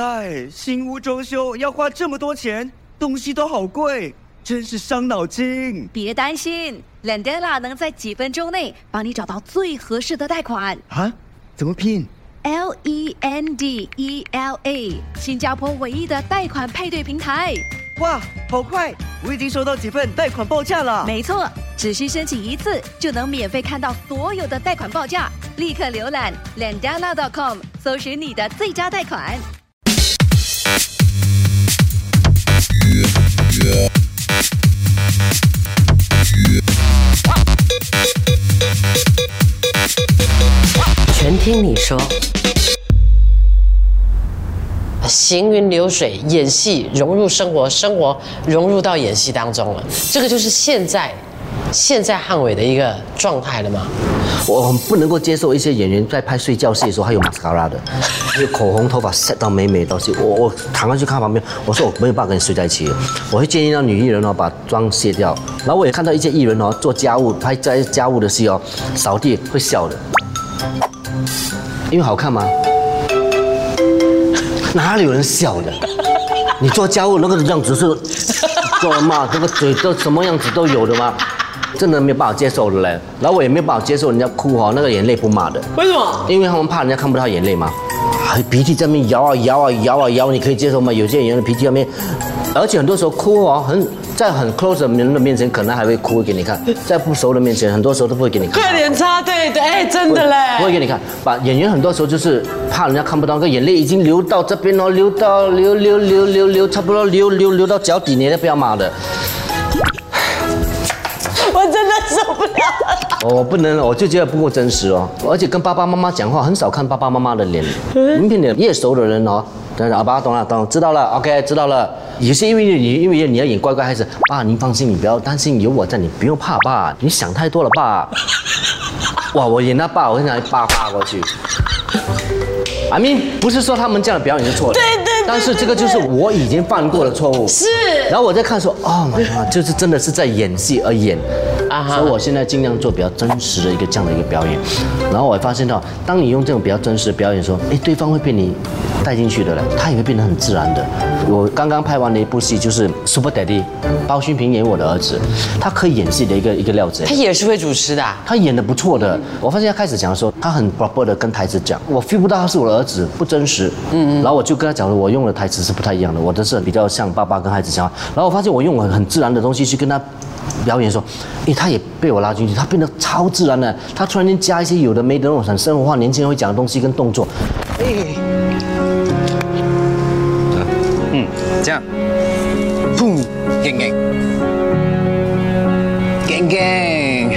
唉，新屋装修要花这么多钱，东西都好贵，真是伤脑筋。别担心 ，Lendela 能在几分钟内帮你找到最合适的贷款。啊？怎么拼？Lendela， 新加坡唯一的贷款配对平台。哇，好快！我已经收到几份贷款报价了。没错，只需申请一次就能免费看到所有的贷款报价。立刻浏览 lendela.com， 搜寻你的最佳贷款。全听你说。行云流水，演戏融入生活，生活融入到演戏当中了，这个就是现在汉伟的一个状态了吗？我不能够接受一些演员在拍睡觉戏的时候还有马斯卡拉的，有口红，头发塞到美美的东西。我躺上去看旁边，我说我没有办法跟你睡在一起。我会建议到女艺人哦，把妆卸掉。然后我也看到一些艺人哦，做家务拍在家务的戏哦，扫地会笑的，因为好看吗？哪里有人笑的？你做家务那个样子是做了嘛？这个嘴都什么样子都有的吗？真的没有办法接受的嘞。然后我也没有办法接受人家哭哦，那个眼泪不骂的。为什么？因为他们怕人家看不到眼泪嘛。鼻涕在那边摇啊摇啊摇啊摇，你可以接受吗？有些演员的鼻涕在那边，而且很多时候哭哦，在很 close 的人的面前，可能还会哭给你看；在不熟的面前，很多时候都不会给你看。对，脸差，对对，哎，真的嘞，不会给你看。把演员很多时候就是怕人家看不到，那个眼泪已经流到这边哦，流到差不多流到脚底，你都不要骂的。我真的受不了。我不能，我就觉得不够真实哦。而且跟爸爸妈妈讲话，很少看爸爸妈妈的脸。名片脸越熟的人哦，阿爸懂了，知道了 ，OK， 知道了。也是因为你要演乖乖孩子，爸您放心，你不要担心，有我在，你不用怕爸，你想太多了爸。哇，我演那爸，我跟你讲，爸过去。阿明，不是说他们这样的表演是错的，对，但是这个就是我已经犯过的错误。是。然后我在看说，哦，就是真的是在演戏而演。所以我现在尽量做比较真实的一个这样的一个表演，然后我发现到，当你用这种比较真实的表演说，哎，对方会被你带进去的嘞，他也会变得很自然的。我刚刚拍完的一部戏就是《Super Daddy》，包勋平演我的儿子，他可以演戏的一个料子。他也是会主持的，他演得不错的。我发现他开始讲的时候，他很 proper 的跟台词讲，我 feel 不到他是我的儿子，不真实。然后我就跟他讲了，我用的台词是不太一样的，我的是比较像爸爸跟孩子讲话。然后我发现我用很自然的东西去跟他表演说，哎，他也被我拉进去，他变得超自然的。他突然间加一些有的没的那种很生活化、年轻人会讲的东西跟动作。这样，砰，gang，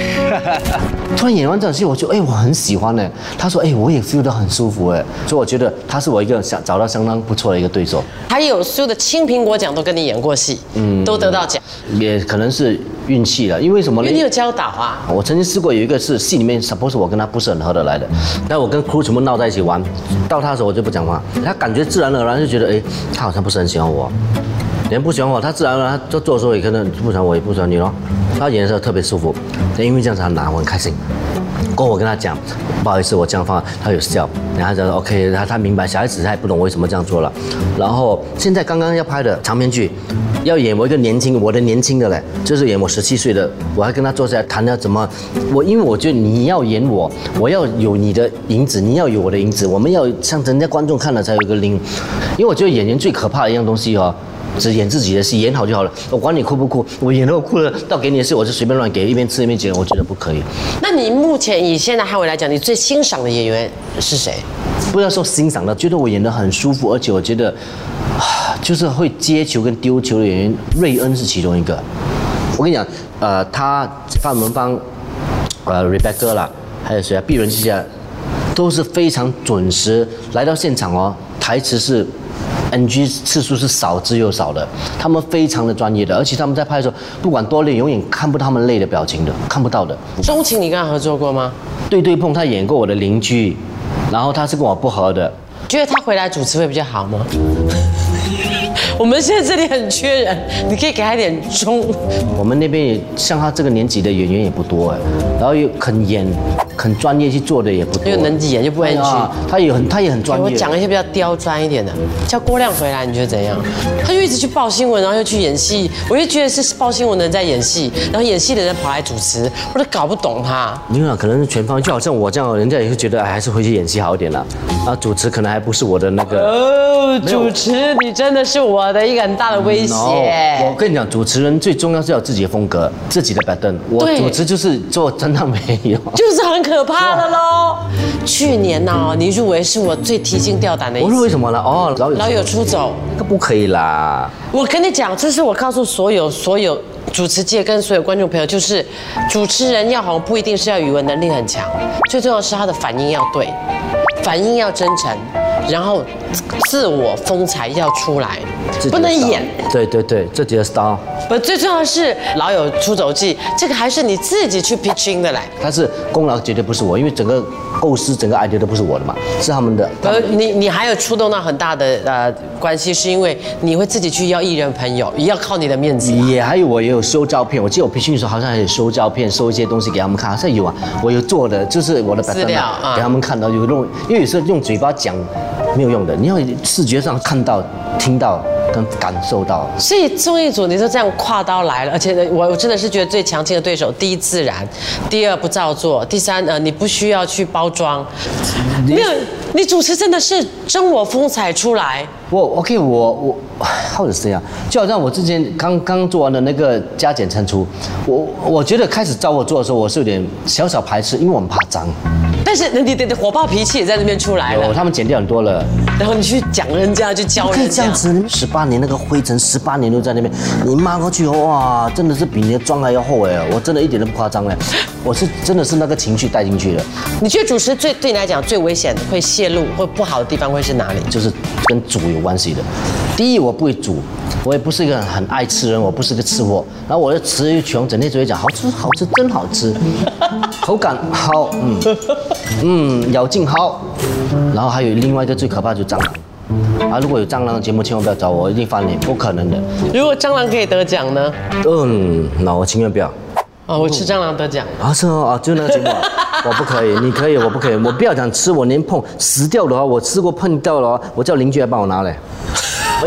突然演完这场戏，我就我很喜欢呢。他说我也 feel 到很舒服哎，所以我觉得他是我一个找到相当不错的一个对手。还有所有的青苹果奖都跟你演过戏，都得到奖，也可能是运气了。因为什么呢？因为你有教导啊。我曾经试过有一个是戏里面 ，suppose 我跟他不是很合得来的，但我跟 crew 全部闹在一起玩，到他的时候我就不讲话，他感觉自然而然就觉得他好像不是很喜欢我。人不喜欢我，他自然而然他做的时候也可能不喜欢我，也不喜欢你咯。他演的时候特别舒服，因为这样子他拿我很开心。过后我跟他讲，不好意思，我这样放，他有笑，然后他说 OK， 他明白，小孩子他也不懂我为什么这样做了。然后现在刚刚要拍的长篇剧，要演我一个年轻的嘞，就是演我17岁的，我还跟他坐下来谈要怎么，因为我觉得你要演我，我要有你的影子，你要有我的影子，我们要像人家观众看了才有一个link，因为我觉得演员最可怕的一样东西哦。只演自己的戏，演好就好了。我管你哭不哭，我演了我哭了，到给你的戏我就随便乱给，一边吃一边剪，我觉得不可以。那你目前以现在汉伟来讲，你最欣赏的演员是谁？不要说欣赏了，觉得我演得很舒服，而且我觉得，就是会接球跟丢球的演员，瑞恩是其中一个。我跟你讲，范文芳，Rebecca 啦，还有谁啊？毕仁之家，都是非常准时来到现场哦，台词是。NG 次数是少之又少的，他们非常的专业的，而且他们在拍的时候，不管多累，永远看不到他们累的表情的，看不到的。钟情，你跟他合作过吗？对碰，他演过我的邻居，然后他是跟我不合的。觉得他回来主持会比较好吗？我们现在这里很缺人，你可以给他一点钟。我们那边也像他这个年纪的演员也不多哎，然后又肯演。很专业去做的也不多。又能演又不能去，他也很专业。我讲一些比较刁钻一点的，叫郭亮回来，你觉得怎样？他就一直去报新闻，然后又去演戏，我就觉得是报新闻的人在演戏，然后演戏的人跑来主持，我都搞不懂他。你看，可能是全方，就好像我这样，人家也会觉得还是回去演戏好一点啦。啊，主持可能还不是我的那个。哦，主持你真的是我的一个很大的威胁。我跟你讲，主持人最重要是要有自己的风格，自己的板凳。我主持就是做真的没有，就是很可怕的喽。去年呢，你入围是我最提心吊胆的一次。我说为什么呢？哦，老友出走，那个不可以啦。我跟你讲，这是我告诉所有主持界跟所有观众朋友，就是主持人要红不一定是要语文能力很强，最重要是他的反应要对，反应要真诚。然后，自我风采要出来，不能演。对对对，自己的 style。不，最重要的是《老友出走记》，这个还是你自己去 pitching 的来。但是功劳绝对不是我，因为整个构思、整个 idea 都不是我的嘛，是他们的。你还有触动到很大的关系，是因为你会自己去要艺人朋友，也要靠你的面子。也还有我也有收照片，我记得我 pitching 的时候好像还有收照片，收一些东西给他们看，好像有啊，我有做的，就是我的资料啊，给他们看到有用，因为有时候用嘴巴讲。没有用的，你要视觉上看到、听到跟感受到。所以综艺组你就这样跨刀来了，而且我真的是觉得最强劲的对手，第一自然，第二不造作，第三你不需要去包装。没有，你主持真的是争我风采出来。我 how to say 啊，就好像我之前刚做完的那个加减乘除，我觉得开始照我做的时候，我是有点小排斥，因为我很怕脏。但是你的火爆脾气也在那边出来了。他们剪掉很多了。然后你去讲人家，去教人家。可以这样子，18年那个灰尘，18年都在那边。你抹过去，哇，真的是比你的妆还要厚哎！我真的一点都不夸张哎，我是真的是那个情绪带进去的。你觉得主持对你来讲最危险的、会泄露或不好的地方会是哪里？就是跟煮有关系的。第一，我不会煮，我也不是一个很爱吃人，我不是个吃货。然后我的词又穷，整天只会讲好吃好吃真好吃，口感好，咬劲好。然后还有另外一个最可怕就是蟑螂啊！如果有蟑螂的节目，千万不要找我，一定翻脸，不可能的。如果蟑螂可以得奖呢？那我情愿不要。哦，我吃蟑螂得奖啊！是哦，就那个节目，我不可以，你可以，我不可以，我不要讲吃，我连碰死掉的话，我吃过碰掉了，我叫邻居来帮我拿嘞。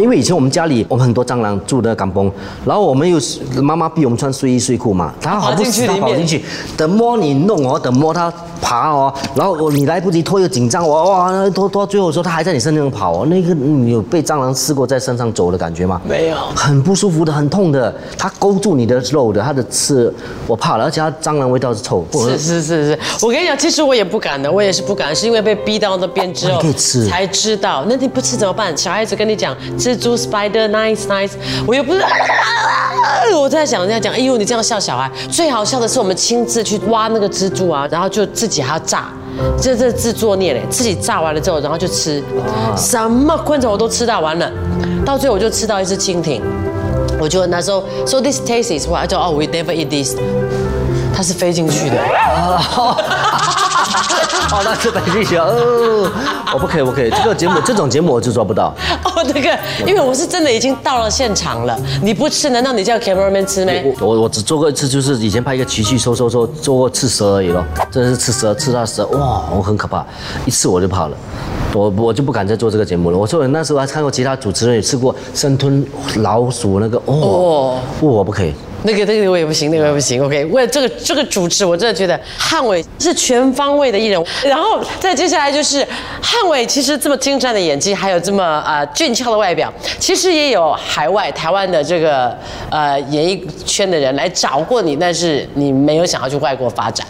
因为以前我们家里我们很多蟑螂住的港崩，然后我们又妈妈逼我们穿睡衣睡裤嘛，它好不死它跑进去，等摸你弄哦，等摸它爬哦，然后你来不及脱又紧张哇，脱到最后说它还在你身上跑哦，那个你有被蟑螂刺过在身上走的感觉吗？没有，很不舒服的，很痛的，它勾住你的肉的，它的刺我怕了，而且它蟑螂味道是臭。是，我跟你讲，其实我也不敢的，我也是不敢，是因为被逼到那边之后才知道，那你不吃怎么办？小孩子跟你讲。蜘蛛 spider nice， 我又不是，我在想人家讲，哎呦你这样笑小孩，最好笑的是我们亲自去挖那个蜘蛛啊，然后就自己还要炸，这是自作孽嘞，自己炸完了之后，然后就吃，什么昆虫我都吃到完了，到最后我就吃到一只蜻蜓，我就那时候 so this taste is what， 就哦 we never eat this， 它是飞进去的。哦，那是白金熊哦，我不可以，这种节目我就做不到。哦，这个，因为我是真的已经到了现场了，你不吃，难道你叫 cameraman 吃吗？我只做过一次，就是以前拍一个奇趣收，做过刺蛇而已咯，真的是刺蛇，刺到蛇，哇，我很可怕，一次我就跑了，我就不敢再做这个节目了。我说我那时候还看过其他主持人也吃过生吞老鼠那个，我不可以。那个我也不行，那个也不行。OK， 为了这个主持，我真的觉得汉伟是全方位的艺人。然后再接下来就是汉伟，其实这么精湛的演技，还有这么俊俏的外表，其实也有海外台湾的这个演艺圈的人来找过你，但是你没有想要去外国发展。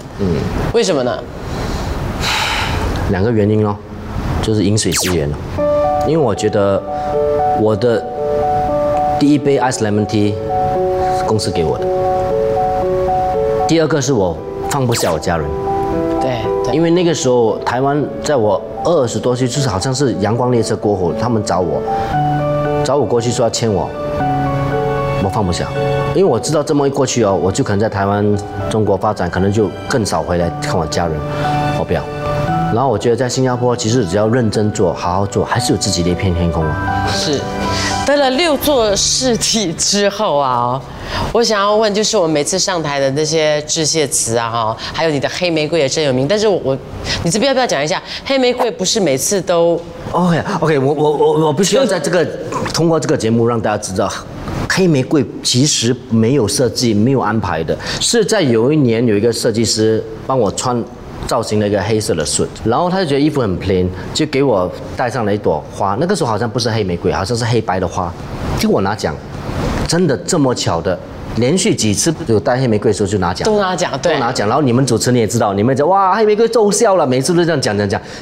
为什么呢？2个原因咯，就是饮水思源了。因为我觉得我的第一杯 Ice Lemon Tea。公司给我的。第2个是我放不下我家人，对，因为那个时候台湾在我20多岁，就是好像是阳光列车过后，他们找我过去说要签我，我放不下，因为我知道这么一过去哦，我就可能在台湾、中国发展，可能就更少回来看我家人，我不要。然后我觉得在新加坡，其实只要认真做、好好做，还是有自己的一片天空啊。是，得了6座试题之后啊，我想要问就是我每次上台的那些致谢词啊，哈，还有你的黑玫瑰也真有名，但是你这边要不要讲一下？黑玫瑰不是每次都 OK， 我必须要在通过这个节目让大家知道。 黑玫瑰其实没有设计、没有安排的，是在有一年有一个设计师帮我穿造型的一个黑色的 suit， 然后他就觉得衣服很 plain， 就给我戴上了一朵花。那个时候好像不是黑玫瑰，好像是黑白的花。结果我拿奖，真的这么巧的，连续几次有戴黑玫瑰的时候就拿奖，都拿奖。然后你们主持人也知道，你们讲哇黑玫瑰奏效了，每次都这样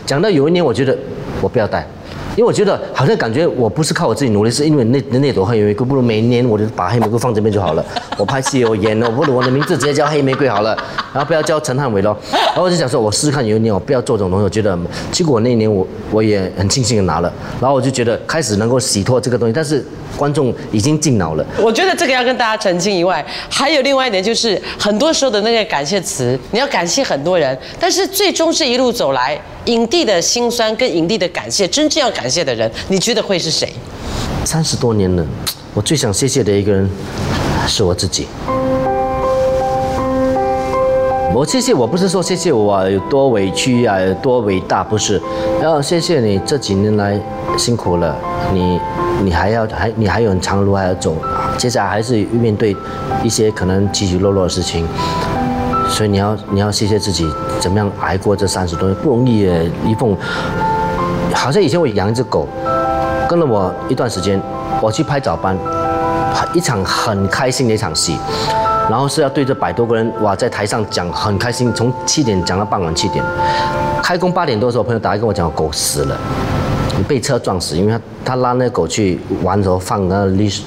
讲到有一年我觉得我不要戴。 因为我觉得好像感觉我不是靠我自己努力，是因为那朵黑玫瑰，不如每年我就把黑玫瑰放这边就好了。我拍戏有演，不如我的名字直接叫黑玫瑰好了，然后不要叫陈汉伟咯。然后我就想说，我试试看有一年我不要做这种东西，我觉得结果那一年我也很庆幸的拿了，然后我就觉得开始能够洗脱这个东西，但是观众已经进脑了。我觉得这个要跟大家澄清以外，还有另外一点就是很多时候的那个感谢词，你要感谢很多人，但是最终是一路走来影帝的辛酸跟影帝的感谢，真正要感。 感谢的人，你觉得会是谁？30多年了，我最想谢谢的一个人是我自己。我谢谢，我不是说谢谢我有多委屈啊，有多伟大，不是，要谢谢你这几年来辛苦了，你还有很长的路还要走，接下来还是面对一些可能起起落落的事情。 所以你要谢谢自己，怎么样挨过这30多年不容易耶。一凤，好像以前我养一只狗，跟了我一段时间，我去拍早班，一场很开心的一场戏，然后是要对着100多个人，哇，在台上讲很开心，从7点讲到傍晚7点，开工8点多的时候，朋友打来跟我讲，狗死了，被车撞死，因为他拉那狗去玩的时候放那个leash。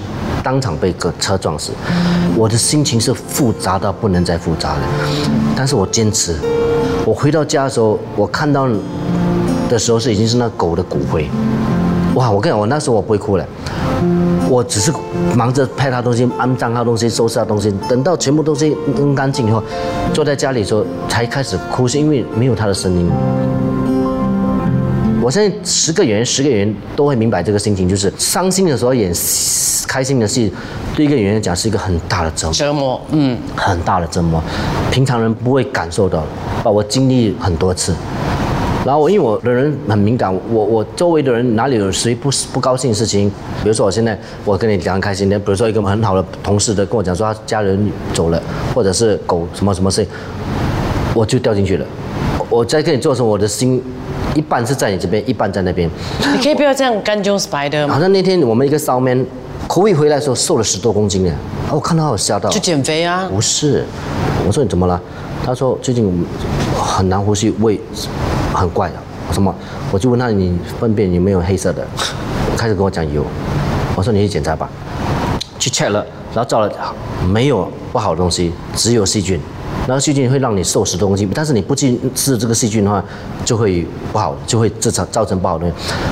当场被车撞死，我的心情是复杂到不能再复杂的，但是我坚持。我回到家的时候，我看到的时候是已经是那狗的骨灰。哇！我跟你讲，我那时候我不会哭了，我只是忙着拍他东西、安葬他东西、收拾他东西。等到全部东西弄干净以后，坐在家里的时候才开始哭，是因为没有他的声音。我相信10个演员都会明白这个心情，就是伤心的时候演。 开心的戏，对一个演员讲是一个很大的折磨，嗯，很大的折磨，平常人不会感受到。我经历很多次，然后因为我的人很敏感，我周围的人哪里有谁不高兴的事情，比如说我现在我跟你讲开心的，比如说一个很好的同事的跟我讲说他家人走了，或者是狗什么什么事，我就掉进去了。我在跟你做的时候，我的心。 一半是在你这边，一半在那边。你可以不要这样干中 spider 吗？好像那天我们一个骚 man 口译回来的时候瘦了10多公斤呢，我看到我吓到。去减肥啊？不是，我说你怎么了？他说最近很难呼吸，胃很怪的。我说什么？我就问他你粪便有没有黑色的？开始跟我讲有。我说你去检查吧，去 check 了，然后照了，没有不好的东西，只有细菌。 然后细菌会让你受10多公斤，但是你不去治这个细菌的话，就会不好，就会造成不好的。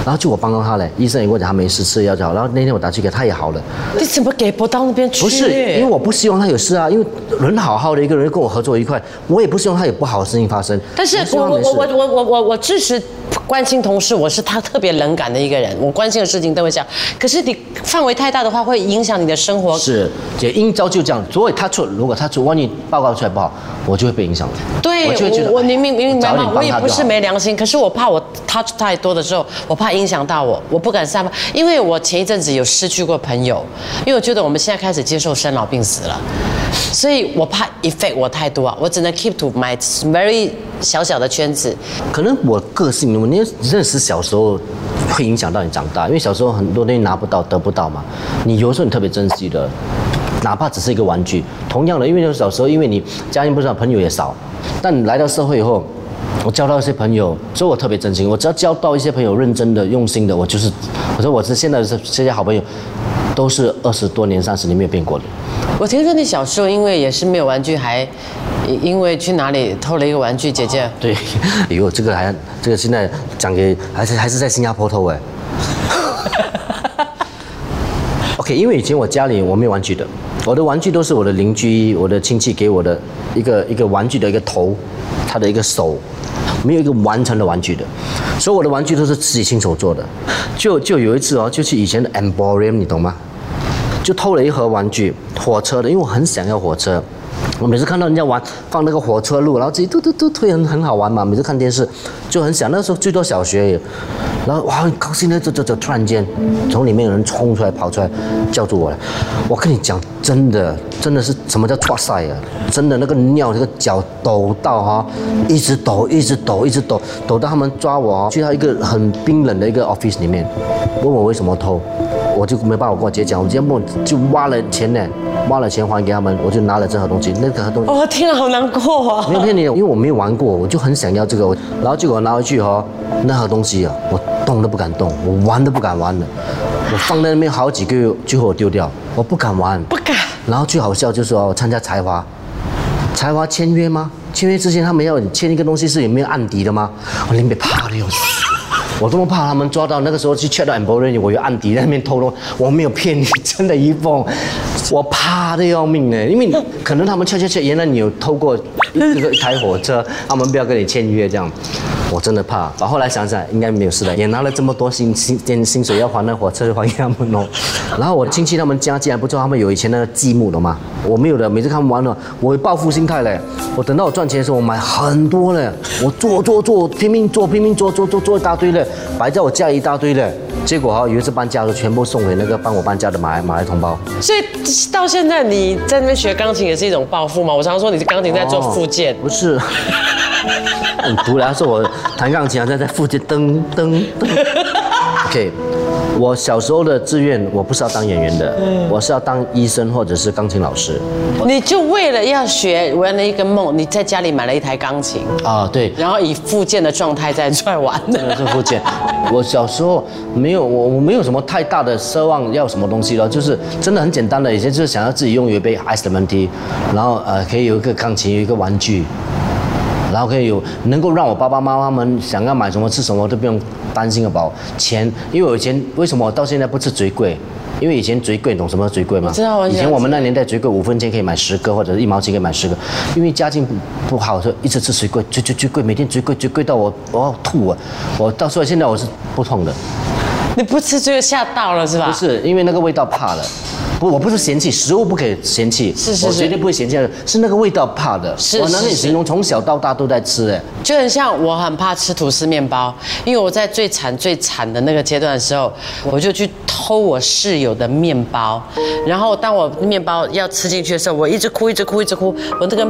然后就我帮到他嘞，医生也跟我讲他没事，吃药就好。然后那天我打去给他也好了。你怎么给不到那边去？不是，因为我不希望他有事啊，因为人好好的一个人跟我合作愉快，我也不希望他有不好的事情发生。但是我支持关心同事，我是他特别冷感的一个人，我关心的事情都会想。可是你范围太大的话，会影响你的生活。是，也应招就这样。所以如果他出，万一报告出来不好。 我就会被影响。对，我就会觉得我明白嘛，我也不是没良心，可是我怕我touch太多的时候，我怕影响到我，我不敢散发。因为我前一阵子有失去过朋友，因为我觉得我们现在开始接受生老病死了，所以我怕 effect 我太多啊，我只能 keep to my very 小小的圈子。可能我个性，你认识小时候会影响到你长大，因为小时候很多东西拿不到、得不到嘛，你有时候你特别珍惜的。 哪怕只是一个玩具，同样的，因为小时候，因为你家人不少，朋友也少，但你来到社会以后，我交到一些朋友，所以我特别珍惜。我只要交到一些朋友，认真的、用心的，我说现在的这些好朋友，都是20多年、30年没有变过的。我听说你小时候因为也是没有玩具，还因为去哪里偷了一个玩具，姐姐。啊、对，哎呦，这个现在讲给还是在新加坡偷哎。OK， 因为以前我家里我没有玩具的。 我的玩具都是我的邻居、我的亲戚给我的一个玩具的一个头，他的一个手，没有一个完成的玩具的，所以我的玩具都是自己亲手做的。就有一次哦，就去以前的 Emporium， 你懂吗？就偷了一盒玩具，火车的，因为我很想要火车。我每次看到人家玩放那个火车路，然后自己嘟嘟嘟推，很好玩嘛。每次看电视就很想，那时候最多小学也，然后哇很高兴的走，突然间从里面有人冲出来跑出来叫住我了。我跟你讲，真的是什么叫抓塞啊？真的那个尿这个脚抖到哈，一直抖，抖到他们抓我去到一个很冰冷的一个 office 里面，问我为什么偷。我就没办法跟我姐讲，我今天不就挖了钱呢，挖了钱还给他们，我就拿了这盒东西，那个盒东西。哦，天啊，好难过啊！没有骗你，因为我没有玩过，我就很想要这个，然后结果拿回去哦，那盒东西啊，我动都不敢动，我玩都不敢玩了，我放在那边好几个月，最后我丢掉，我不敢玩，不敢。然后最好笑就是哦，我参加才华，才华签约吗？签约之前他们要签一个东西是有没有案底的吗？我连被怕的哟。我这么怕他们抓到，那个时候去 check 到 Emporium， 我有案底在那边偷东，我没有骗你，真的，一封，我怕的要命呢，因为可能他们 check， 原来你有偷过一台火车，他们不要跟你签约这样，我真的怕。然后后来想想，应该没有事的，也拿了这么多薪水要还那火车就还给他们喽。然后我亲戚他们家竟然不知道他们有以前那个积木的嘛，我没有的，每次看他们玩了，我有报复心态嘞，我等到我赚钱的时候，我买很多嘞，我做，拼命做一大堆嘞。摆在我家一大堆的，结果哈，有一次搬家都全部送给那个帮我搬家的马来同胞。所以到现在你在那边学钢琴也是一种报复吗？我常说你是钢琴在做复健，不是。很毒的，他说我弹钢琴好像在复健，噔。OK， 我小时候的志愿我不是要当演员的，我是要当医生或者是钢琴老师。你就为了要学完了一个梦，你在家里买了一台钢琴啊，对，然后以复健的状态在转玩。真的是复健。我小时候没有，我没有什么太大的奢望要什么东西了，就是真的很简单的，以前就是想要自己拥有一杯 ice lemon tea， 然后可以有一个钢琴，有一个玩具。然后可以有能够让我爸爸妈妈们想要买什么吃什么都不用担心了吧？钱，因为我以前为什么我到现在不吃嘴贵？因为以前嘴贵，你懂什么嘴贵吗？知道。以前我们那年代嘴贵，5分钱可以买10个，或者1毛钱可以买10个。因为家境不好，所以一直吃嘴贵，嘴贵，每天嘴贵到我要吐啊！我到时候现在我是不痛的。你不吃就吓到了是吧？不是，因为那个味道怕了。我不是嫌弃食物，不可以嫌弃，是，我绝对不会嫌弃的，是那个味道怕的。是，我能跟你形容，从小到大都在吃，哎，就很像我很怕吃吐司面包，因为我在最惨的那个阶段的时候，我就去偷我室友的面包，然后当我面包要吃进去的时候，我一直哭，我那个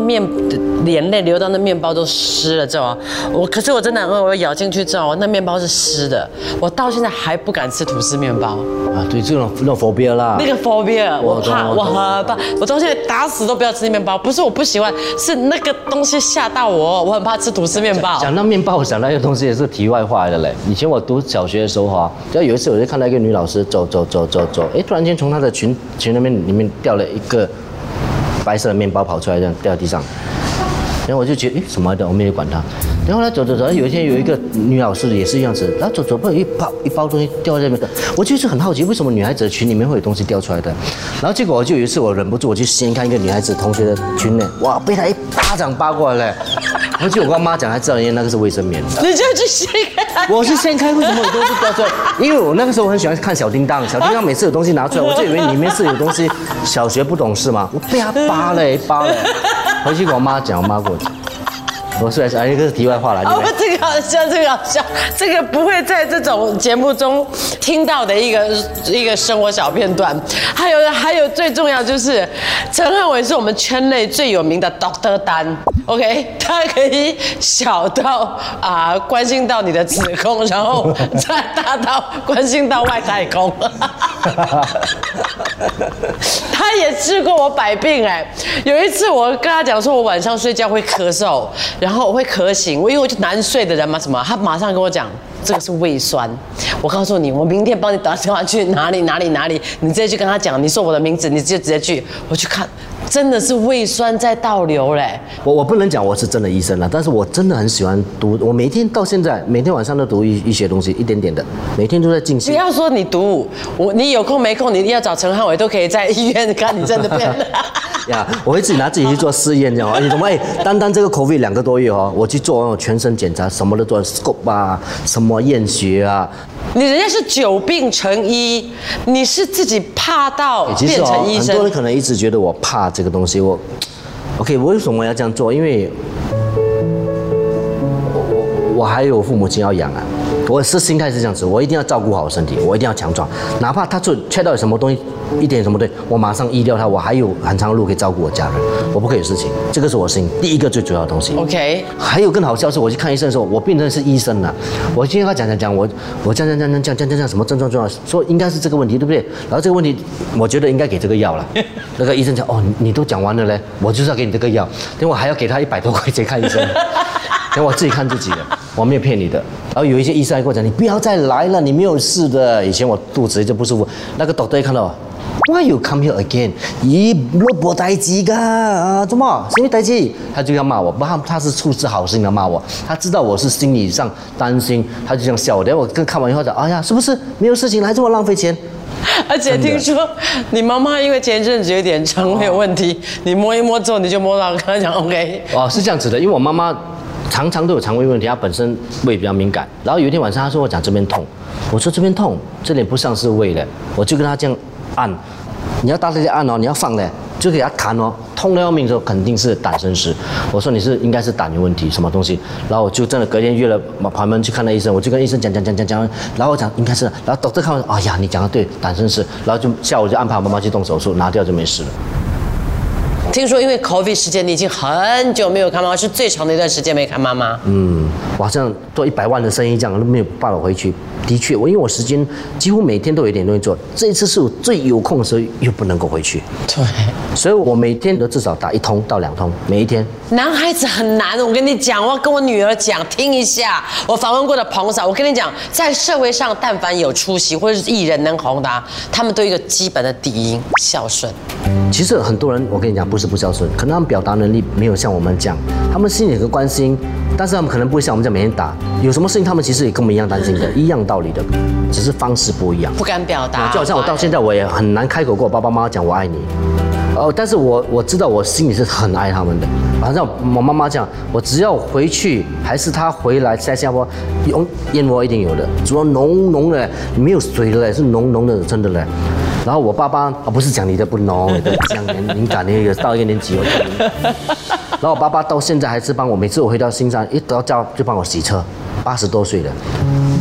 眼泪流到那面包都湿了之后，可是我真的很饿，我咬进去之后，那面包是湿的，我到现在还不敢吃吐司面包啊，对，这种那 phobia 啦，那个 phobia。我怕，我很怕，我到现在打死都不要吃面包。不是我不喜欢，是那个东西吓到我，我很怕吃吐司面包。讲到面包，我想到一个东西也是题外话的嘞。以前我读小学的时候哈，就有一次我就看到一个女老师走，哎，突然间从她的裙里面掉了一个白色的面包跑出来，这样掉地上。然后我就觉得，哎，什么的，我没有管它。然后呢，走，有一天有一个女老师也是一样子，然后走，一包东西掉在那边，我就是很好奇，为什么女孩子的裙里面会有东西掉出来的？然后结果我就有一次我忍不住，我去掀开一个女孩子同学的裙内，哇，被她一巴掌扒过来了。回去我跟妈讲，才知道人家那个是卫生棉。你就去掀开？我去掀开，为什么有东西掉出来？因为我那个时候很喜欢看小叮当，小叮当每次有东西拿出来，我就以为里面是有东西。小学不懂事嘛，我被她扒了。回去跟我妈讲，我妈跟我讲。我说哎，这个是题外话了。哦，这个好笑，这个不会在这种节目中听到的一个生活小片段。还有最重要就是，陈汉玮是我们圈内最有名的 Doctor 丹 ，OK， 他可以小到关心到你的子宫，然后再大到关心到外太空。他也治过我百病哎，有一次我跟他讲说，我晚上睡觉会咳嗽。然后我会咳醒，因为我就难睡的人嘛，什么？他马上跟我讲，这个是胃酸。我告诉你，我明天帮你打电话去哪里，你直接去跟他讲，你说我的名字，你就直接去。我去看，真的是胃酸在倒流嘞。我不能讲我是真的医生了，但是我真的很喜欢读，我每天到现在，每天晚上都读一些东西，一点点的，每天都在进行。不要说你读，你有空没空，你要找陈汉玮都可以在医院看你真的变了。呀，我会自己拿自己去做试验这样哦。你懂吗？哎，单单这个 COVID 2个多月哦，我去做那种全身检查，什么都做 ，scope 啊，什么验血啊。你人家是久病成医，你是自己怕到变成医生。其实哦，很多人可能一直觉得我怕这个东西，我 ，OK， 我为什么要这样做？因为我还有父母亲要养啊。我是心态是这样子，我一定要照顾好身体，我一定要强壮，哪怕他就缺到有什么东西，一点什么东西，我马上医掉他，我还有很长的路可以照顾我家人，我不可以有事情，这个是我心第一个最主要的东西。OK。还有更好笑的是，我去看医生的时候，我病人是医生呐，我今天他讲，我这样什么症状重要，说应该是这个问题对不对？然后这个问题，我觉得应该给这个药了。那个医生讲哦，你都讲完了嘞，我就是要给你这个药，等我还要给他100多块钱看医生。等我自己看自己的，我没有骗你的。然后有一些医生还跟我讲，你不要再来了，你没有事的。以前我肚子一直不舒服，那个 doctor 一看到 ，Why you come here again？ 咦，没代志噶啊？怎么？什么代志？他就要骂我，不，他是出自好心的骂我，他知道我是心理上担心，他就这样笑我。等我看完以后讲，哎呀，是不是没有事情来这么浪费钱？而且听说你妈妈因为前阵子有点肠胃有问题，你摸一摸之后你就摸到，跟他讲 OK。哦，是这样子的，因为我妈妈。常常都有肠胃问题，他本身胃比较敏感。然后有一天晚上，他说我讲这边痛，我说这边痛，这里不像是胃了，我就跟他这样按，你要大力的按哦，你要放嘞，就给他弹哦，痛得要命的时候肯定是胆生湿。我说你是应该是胆有问题，什么东西？然后我就真的隔天约了旁边去看了医生，我就跟医生讲，然后我讲应该是，然后 doctor 看我，哎呀你讲的对，胆生湿，然后就下午就安排我妈妈去动手术，拿掉就没事了。听说因为 COVID 时间，你已经很久没有看妈妈，是最长的一段时间没看妈妈。嗯，我好像做100万的生意这样都没有办法回去。的确，因为我时间几乎每天都有一点东西做，这一次是我最有空的时候，又不能够回去。对，所以我每天都至少打1通到2通，每一天。男孩子很难，我跟你讲，我要跟我女儿讲，听一下我访问过的朋嫂，我跟你讲，在社会上，但凡有出息或者是艺人能红的，他们都有一个基本的底音，孝顺。其实很多人，我跟你讲，不是。不孝顺，可能他们表达能力没有像我们这样，他们心里有个关心，但是他们可能不会像我们这样每天打，有什么事情他们其实也跟我们一样担心的，一样道理的，只是方式不一样，不敢表达。就好像我到现在我也很难开口跟我爸爸妈妈讲我爱你，但是我知道我心里是很爱他们的。好像我妈妈讲，我只要回去还是她回来在新加坡，燕窝一定有的，主要浓浓的，没有水的嘞，是浓浓的，真的嘞。然后我爸爸不是讲你的不浓，讲敏感那个到一个年纪。然后我爸爸到现在还是帮我，每次我回到新山一到家就帮我洗车，80多岁了，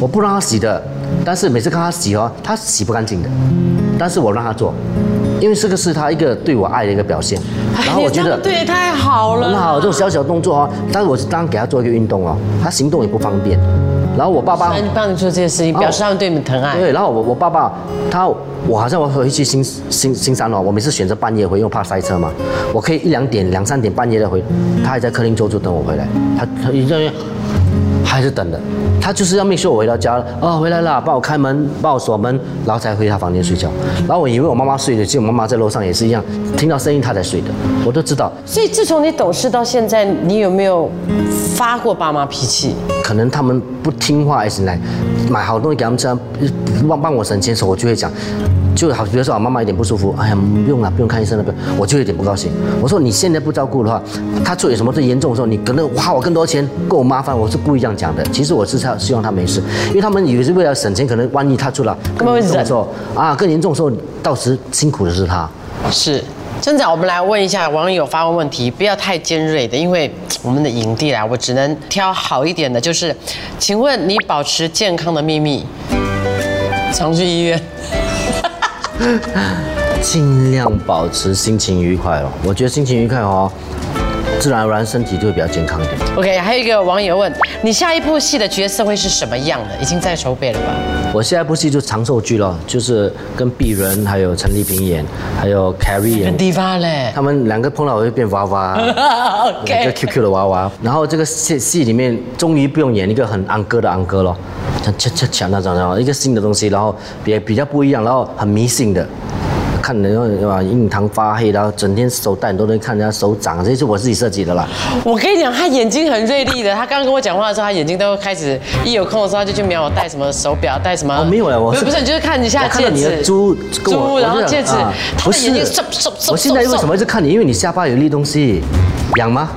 我不让他洗的，但是每次看他洗哦，他洗不干净的，但是我让他做。因为这个是他一个对我爱的一个表现，然后我觉得对太好了，很好这种小小动作啊，但是我是当然给他做一个运动哦，他行动也不方便。然后我爸爸帮你做这些事情，表示他们对你疼爱。对，然后我爸爸他，我好像我回去新山哦，我每次选择半夜回，因为怕塞车嘛，我可以1、2点、2、3点半夜的回，他还在客厅坐住等我回来，他一直还是等的，他就是要make sure我回到家了啊，回来了，帮我开门，帮我锁门，然后才回他房间睡觉。然后我以为我妈妈睡了，其实我妈妈在楼上也是一样，听到声音她才睡的，我都知道。所以自从你懂事到现在，你有没有发过爸妈脾气？可能他们不听话，还是来买好东西给他们吃，帮我省钱的时候，我就会讲，就好比如说我妈妈有点不舒服，哎呀不用了，不用看医生了，我就有点不高兴。我说你现在不照顾的话，她做有什么最严重的时候，你可能花我更多钱，够我麻烦，我是故意这样。讲的，其实我是希望他没事，因为他们也是为了省钱，可能万一他出了更严重的时候啊，更严重的时候，到时辛苦的是他。是，真的，我们来问一下网友发问问题，不要太尖锐的，因为我们的影帝啦，我只能挑好一点的，就是，请问你保持健康的秘密？常去医院。尽量保持心情愉快哦，我觉得心情愉快哦。自然而然，身体就会比较健康一点。OK， 还有一个网友问，你下一部戏的角色会是什么样的？已经在筹备了吧？我下一部戏就长寿剧了，就是跟鄙人还有陈丽萍演，还有 Carrie 演。地方嘞，他们2个碰到我就变娃娃，一个 QQ 的娃娃。然后这个戏里面，终于不用演一个很昂哥的昂哥了，像那种一个新的东西，然后也比较不一样，然后很迷信的。看人家啊印堂发黑，然后整天手带很多东西，看人家手掌，这是我自己设计的啦。我跟你讲，他眼睛很锐利的，他刚刚跟我讲话的时候，他眼睛都开始一有空的时候他就去瞄我戴什么手表，戴什么。哦，没有了，我不是，你就是看一下戒指。珠，然后戒指。他的眼睛我现在为什么一直看你？因为你下巴有粒东西，痒吗？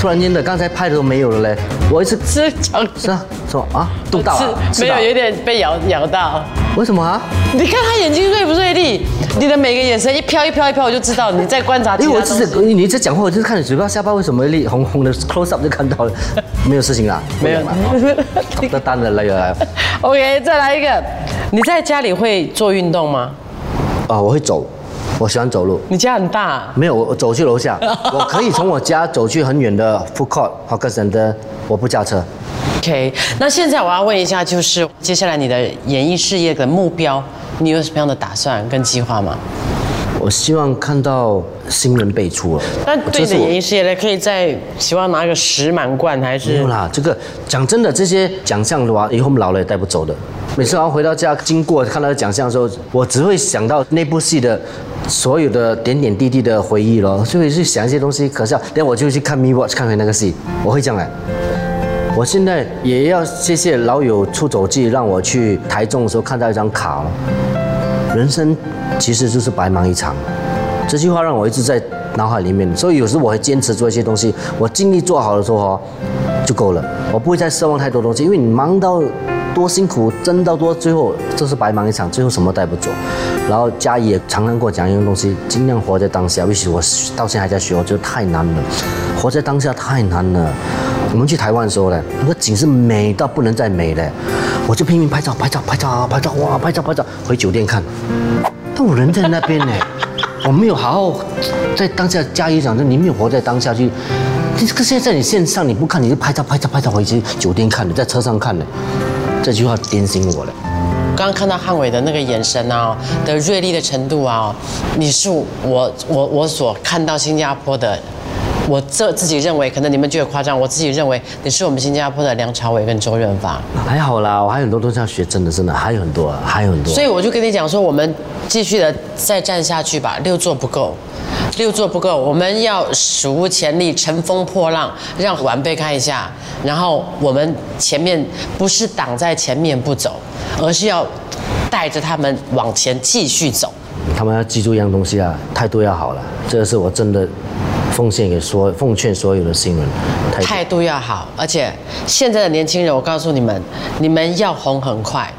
突然间的，刚才拍的都没有了嘞。我一直是讲是啊，说啊，动到了，没有，有点被咬到。为什么啊？你看他眼睛锐不锐利？你的每个眼神一飘一飘一飘，我就知道你在观察。因为我只是你在讲话，我就是看你嘴巴下巴为什么立红红的 close up 就看到了，没有事情啦，没有。那当然了，又来。OK， 再来一个。你在家里会做运动吗？啊，我会走。我喜欢走路。你家很大啊？没有，我走去楼下，我可以从我家走去很远的 food court、hawker center， 我不驾车。OK， 那现在我要问一下，就是接下来你的演艺事业的目标，你有什么样的打算跟计划吗？我希望看到新人辈出了。那对你的演艺事业呢，可以再希望拿一个10满贯还是？没有啦，这个讲真的，这些奖项的话，以后我们老了也带不走的。每次我回到家，经过看到奖项的时候，我只会想到那部戏的所有的点点滴滴的回忆咯，所以去想一些东西可笑。等我就去看 Mewatch 看回那个戏，我会这样来。我现在也要谢谢老友出走记，让我去台中的时候看到一张卡咯。人生其实就是白忙一场，这句话让我一直在脑海里面，所以有时我会坚持做一些东西，我尽力做好的时候就够了，我不会再奢望太多东西，因为你忙到多辛苦，争到多，最后就是白忙一场，最后什么带不走。然后家怡也常常跟我讲一样东西，尽量活在当下。尤其我到现在还在学，我觉得太难了，活在当下太难了。我们去台湾的时候呢，那个景是美到不能再美了，我就拼命拍照，拍照，拍照，拍照，哇，拍照，拍照，回酒店看，但我人在那边呢，我没有好好在当下。家怡讲说，你没有活在当下去。可现在你线上你不看，你就拍照，拍照，拍照，回去酒店看，你在车上看呢。这句话点醒我了。刚刚看到汉伟的那个眼神啊，的锐利的程度啊，你是我所看到新加坡的，我自己认为，可能你们觉得夸张，我自己认为你是我们新加坡的梁朝伟跟周润发。还好啦，我还有很多东西要学，真的还有很多，还有很多。所以我就跟你讲说，我们继续的再站下去吧，6座不够，我们要史无前例、乘风破浪，让晚辈看一下。然后我们前面不是挡在前面不走，而是要带着他们往前继续走。他们要记住一样东西啊，态度要好了。这个是我真的奉劝所有的新人，态度要好。而且现在的年轻人，我告诉你们，你们要红很快。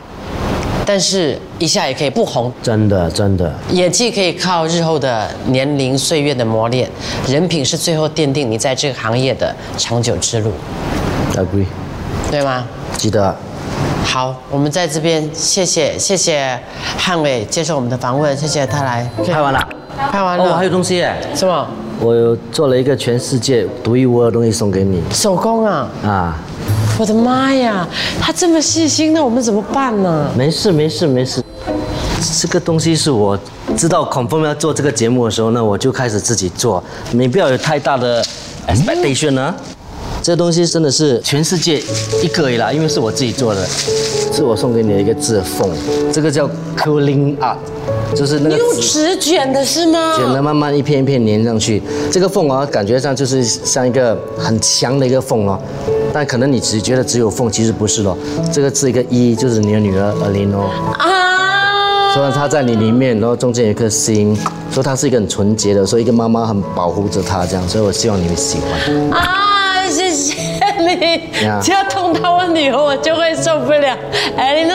但是一下也可以不红，真的，演技可以靠日后的年龄岁月的磨练，人品是最后奠定你在这个行业的长久之路。Agree， 对吗？记得。好，我们在这边谢谢汉伟接受我们的访问，谢谢他来。拍完了，我还有东西耶，什么？我做了一个全世界独一无二的东西送给你，手工啊。啊。我的妈呀，他这么细心，那我们怎么办呢？没事，这个东西是我知道confirm要做这个节目的时候呢，我就开始自己做，你不要有太大的 expectation 啊。这东西真的是全世界一个而已啦，因为是我自己做的，是我送给你的一个字缝，这个叫 Cooling Art， 就是那个用纸卷的是吗？卷的慢慢一片一片粘上去，这个缝啊，感觉上就是像一个很强的一个缝哦。但可能你只觉得只有缝，其实不是咯。这个是一个一，就是你的女儿Alin哦。啊！所以她在你里面，然后中间有一颗心，所以她是一个很纯洁的，所以一个妈妈很保护着她这样，所以我希望你会喜欢。啊，谢谢你！只要碰到我女儿，我就会受不了。Alin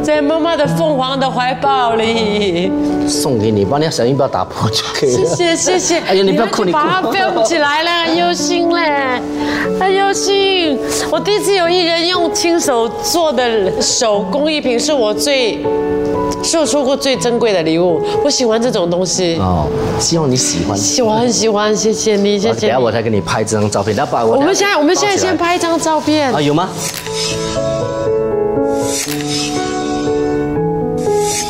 在妈妈的凤凰的怀抱里，送给你，帮你小心不要打破就可以了。谢谢。哎呀，你不要哭，你把它裱起来了，忧心嘞，很忧心。我第一次有艺人用亲手做的手工艺品，是我收过最珍贵的礼物。我喜欢这种东西哦，希望你喜欢。很喜欢，谢谢你。等下我再给你拍这张照片，我们现在先拍一张照片啊，有吗？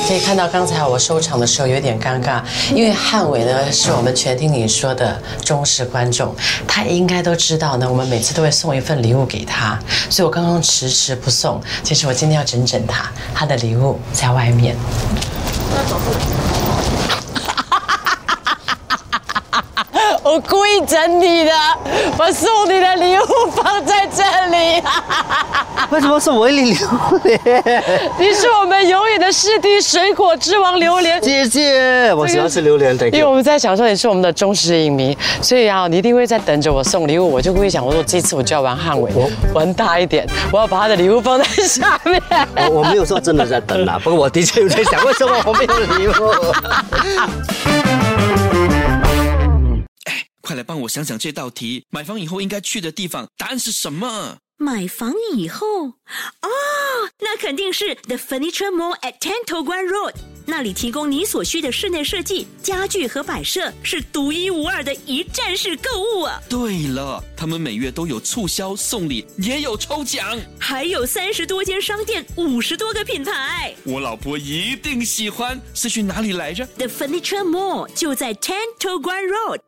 可以看到刚才我收场的时候有点尴尬，因为汉伟呢是我们全听你说的忠实观众，他应该都知道呢，我们每次都会送一份礼物给他，所以我刚刚迟迟不送，其实我今天要整整他的礼物在外面。我故意整理的，把送你的礼物放在这里。为什么是我的礼物呢？你是我们永远的世地水果之王榴莲。姐姐，我喜欢吃榴莲，因为我们在想说你是我们的忠实影迷，所以啊，你一定会在等着我送礼物。我就故意想，我说这次我就要玩汉伟，玩大一点，我要把他的礼物放在下面。我没有说真的在等啊，不过我的确有在想，为什么我没有礼物？快来帮我想想这道题，买房以后应该去的地方，答案是什么？买房以后，哦，那肯定是 The Furniture Mall at Toh Guan Road。那里提供你所需的室内设计、家具和摆设，是独一无二的一站式购物啊！对了，他们每月都有促销、送礼，也有抽奖，还有30多间商店，50多个品牌。我老婆一定喜欢。是去哪里来着？The Furniture Mall 就在Toh Guan Road。